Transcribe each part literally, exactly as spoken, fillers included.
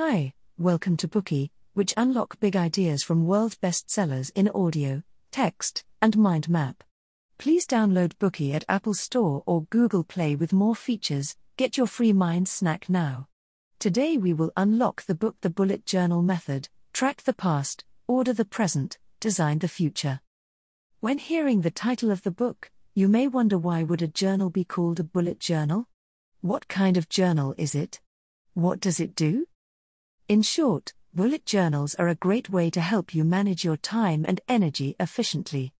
Hi, welcome to Bookie, which unlock big ideas from world bestsellers in audio, text, and mind map. Please download Bookie at Apple Store or Google Play with more features. Get your free mind snack now. Today we will unlock the book The Bullet Journal Method, Track the Past, Order the Present, Design the Future. When hearing the title of the book, you may wonder, why would a journal be called a bullet journal? What kind of journal is it? What does it do? In short, bullet journals are a great way to help you manage your time and energy efficiently.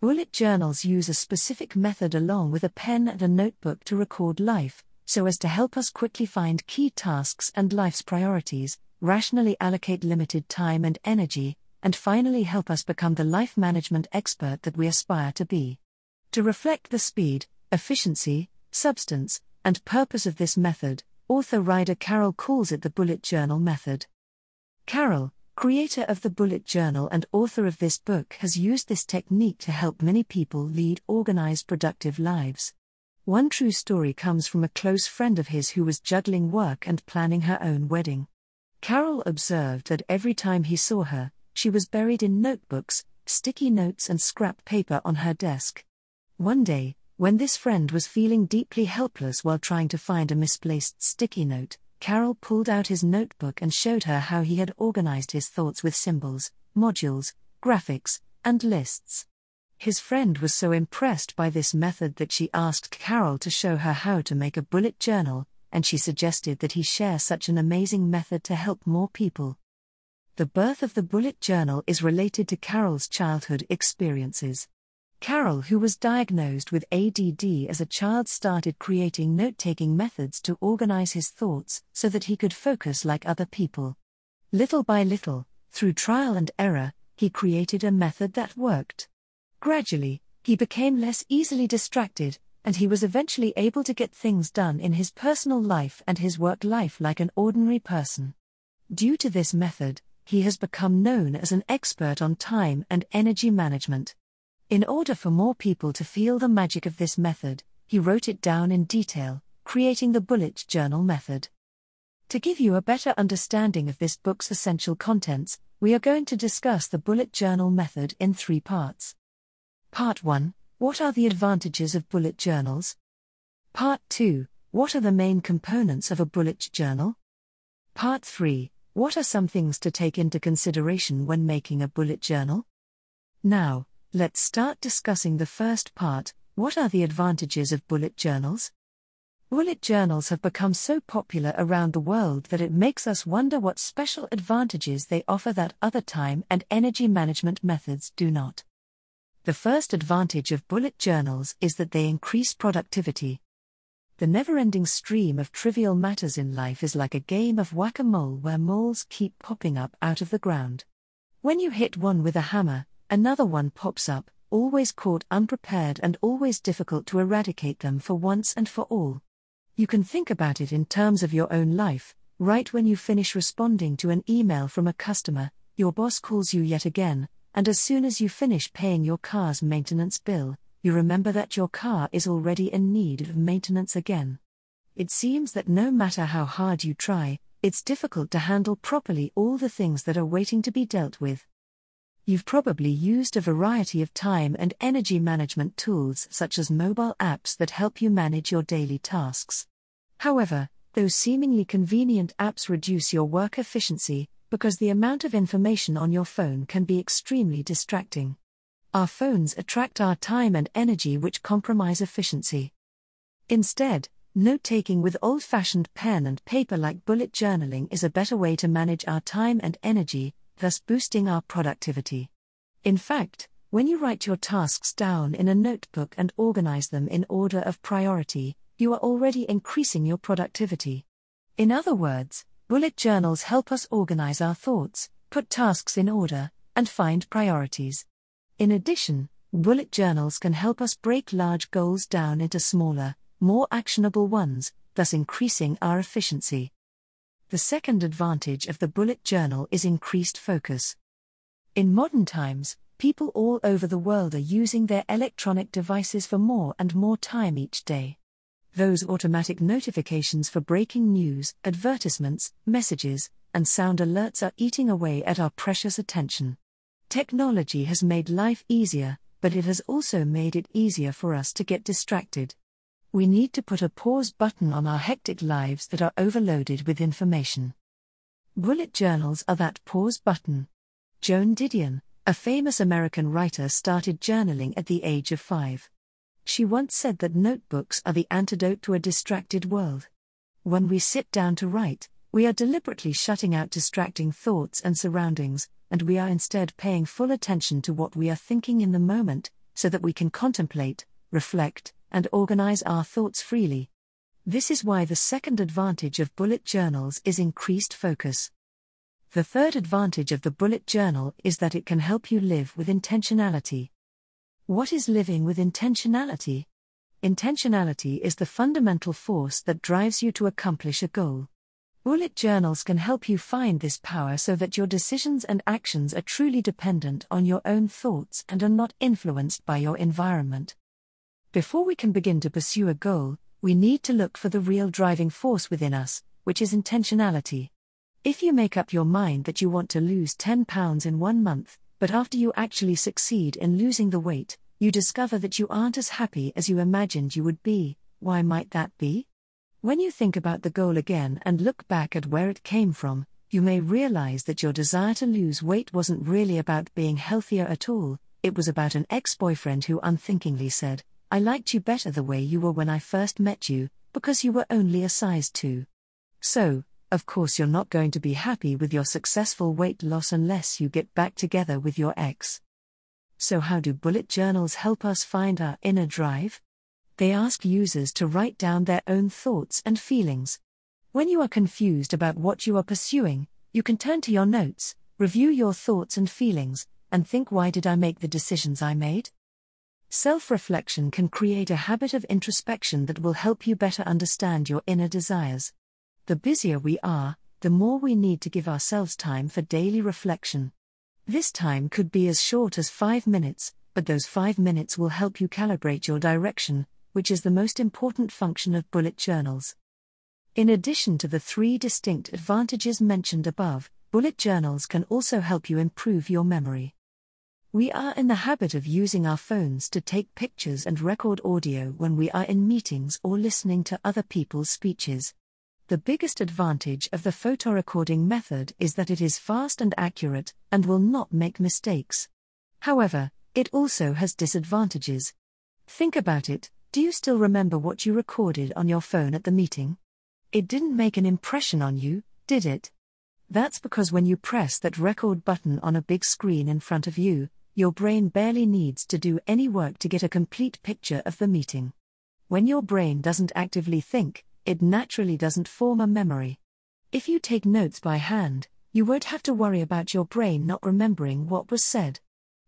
Bullet journals use a specific method along with a pen and a notebook to record life, so as to help us quickly find key tasks and life's priorities, rationally allocate limited time and energy, and finally help us become the life management expert that we aspire to be. To reflect the speed, efficiency, substance, and purpose of this method, author Ryder Carroll calls it the Bullet Journal Method. Carroll, creator of the Bullet Journal and author of this book, has used this technique to help many people lead organized, productive lives. One true story comes from a close friend of his who was juggling work and planning her own wedding. Carroll observed that every time he saw her, she was buried in notebooks, sticky notes, and scrap paper on her desk. One day, when this friend was feeling deeply helpless while trying to find a misplaced sticky note, Carroll pulled out his notebook and showed her how he had organized his thoughts with symbols, modules, graphics, and lists. His friend was so impressed by this method that she asked Carroll to show her how to make a bullet journal, and she suggested that he share such an amazing method to help more people. The birth of the bullet journal is related to Carroll's childhood experiences. Carroll, who was diagnosed with A D D as a child, started creating note-taking methods to organize his thoughts so that he could focus like other people. Little by little, through trial and error, he created a method that worked. Gradually, he became less easily distracted, and he was eventually able to get things done in his personal life and his work life like an ordinary person. Due to this method, he has become known as an expert on time and energy management. In order for more people to feel the magic of this method, he wrote it down in detail, creating the Bullet Journal Method. To give you a better understanding of this book's essential contents, we are going to discuss the Bullet Journal Method in three parts. Part one. What are the advantages of bullet journals? Part two. What are the main components of a bullet journal? Part three. What are some things to take into consideration when making a bullet journal? Now, let's start discussing the first part. What are the advantages of bullet journals? Bullet journals have become so popular around the world that it makes us wonder what special advantages they offer that other time and energy management methods do not. The first advantage of bullet journals is that they increase productivity. The never-ending stream of trivial matters in life is like a game of whack-a-mole where moles keep popping up out of the ground. When you hit one with a hammer, another one pops up, always caught unprepared and always difficult to eradicate them for once and for all. You can think about it in terms of your own life. Right when you finish responding to an email from a customer, your boss calls you yet again, and as soon as you finish paying your car's maintenance bill, you remember that your car is already in need of maintenance again. It seems that no matter how hard you try, it's difficult to handle properly all the things that are waiting to be dealt with. You've probably used a variety of time and energy management tools such as mobile apps that help you manage your daily tasks. However, those seemingly convenient apps reduce your work efficiency because the amount of information on your phone can be extremely distracting. Our phones attract our time and energy, which compromise efficiency. Instead, note-taking with old-fashioned pen and paper like bullet journaling is a better way to manage our time and energy, thus boosting our productivity. In fact, when you write your tasks down in a notebook and organize them in order of priority, you are already increasing your productivity. In other words, bullet journals help us organize our thoughts, put tasks in order, and find priorities. In addition, bullet journals can help us break large goals down into smaller, more actionable ones, thus increasing our efficiency. The second advantage of the bullet journal is increased focus. In modern times, people all over the world are using their electronic devices for more and more time each day. Those automatic notifications for breaking news, advertisements, messages, and sound alerts are eating away at our precious attention. Technology has made life easier, but it has also made it easier for us to get distracted. We need to put a pause button on our hectic lives that are overloaded with information. Bullet journals are that pause button. Joan Didion, a famous American writer, started journaling at the age of five. She once said that notebooks are the antidote to a distracted world. When we sit down to write, we are deliberately shutting out distracting thoughts and surroundings, and we are instead paying full attention to what we are thinking in the moment, so that we can contemplate, reflect, and organize our thoughts freely. This is why the second advantage of bullet journals is increased focus. The third advantage of the bullet journal is that it can help you live with intentionality. What is living with intentionality? Intentionality is the fundamental force that drives you to accomplish a goal. Bullet journals can help you find this power so that your decisions and actions are truly dependent on your own thoughts and are not influenced by your environment. Before we can begin to pursue a goal, we need to look for the real driving force within us, which is intentionality. If you make up your mind that you want to lose ten pounds in one month, but after you actually succeed in losing the weight, you discover that you aren't as happy as you imagined you would be, why might that be? When you think about the goal again and look back at where it came from, you may realize that your desire to lose weight wasn't really about being healthier at all, it was about an ex-boyfriend who unthinkingly said, "I liked you better the way you were when I first met you, because you were only a size two." So, of course you're not going to be happy with your successful weight loss unless you get back together with your ex. So how do bullet journals help us find our inner drive? They ask users to write down their own thoughts and feelings. When you are confused about what you are pursuing, you can turn to your notes, review your thoughts and feelings, and think, why did I make the decisions I made? Self-reflection can create a habit of introspection that will help you better understand your inner desires. The busier we are, the more we need to give ourselves time for daily reflection. This time could be as short as five minutes, but those five minutes will help you calibrate your direction, which is the most important function of bullet journals. In addition to the three distinct advantages mentioned above, bullet journals can also help you improve your memory. We are in the habit of using our phones to take pictures and record audio when we are in meetings or listening to other people's speeches. The biggest advantage of the photorecording method is that it is fast and accurate, and will not make mistakes. However, it also has disadvantages. Think about it. Do you still remember what you recorded on your phone at the meeting? It didn't make an impression on you, did it? That's because when you press that record button on a big screen in front of you, your brain barely needs to do any work to get a complete picture of the meeting. When your brain doesn't actively think, it naturally doesn't form a memory. If you take notes by hand, you won't have to worry about your brain not remembering what was said.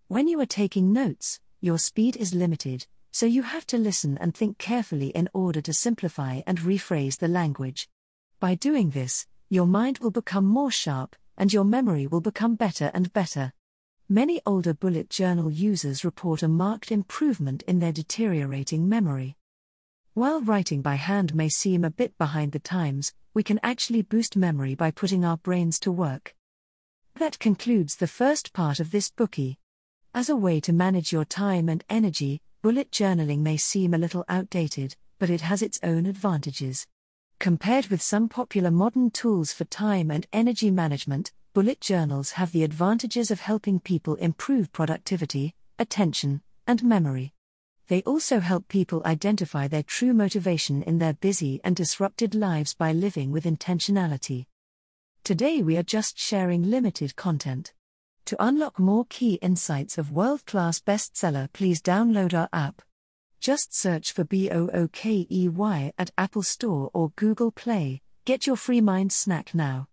When you are taking notes, your speed is limited, so you have to listen and think carefully in order to simplify and rephrase the language. By doing this, your mind will become more sharp, and your memory will become better and better. Many older bullet journal users report a marked improvement in their deteriorating memory. While writing by hand may seem a bit behind the times, we can actually boost memory by putting our brains to work. That concludes the first part of this bookie. As a way to manage your time and energy, bullet journaling may seem a little outdated, but it has its own advantages. Compared with some popular modern tools for time and energy management, bullet journals have the advantages of helping people improve productivity, attention, and memory. They also help people identify their true motivation in their busy and disrupted lives by living with intentionality. Today we are just sharing limited content. To unlock more key insights of world-class bestseller, please download our app. Just search for Bookie at Apple Store or Google Play. Get your free mind snack now.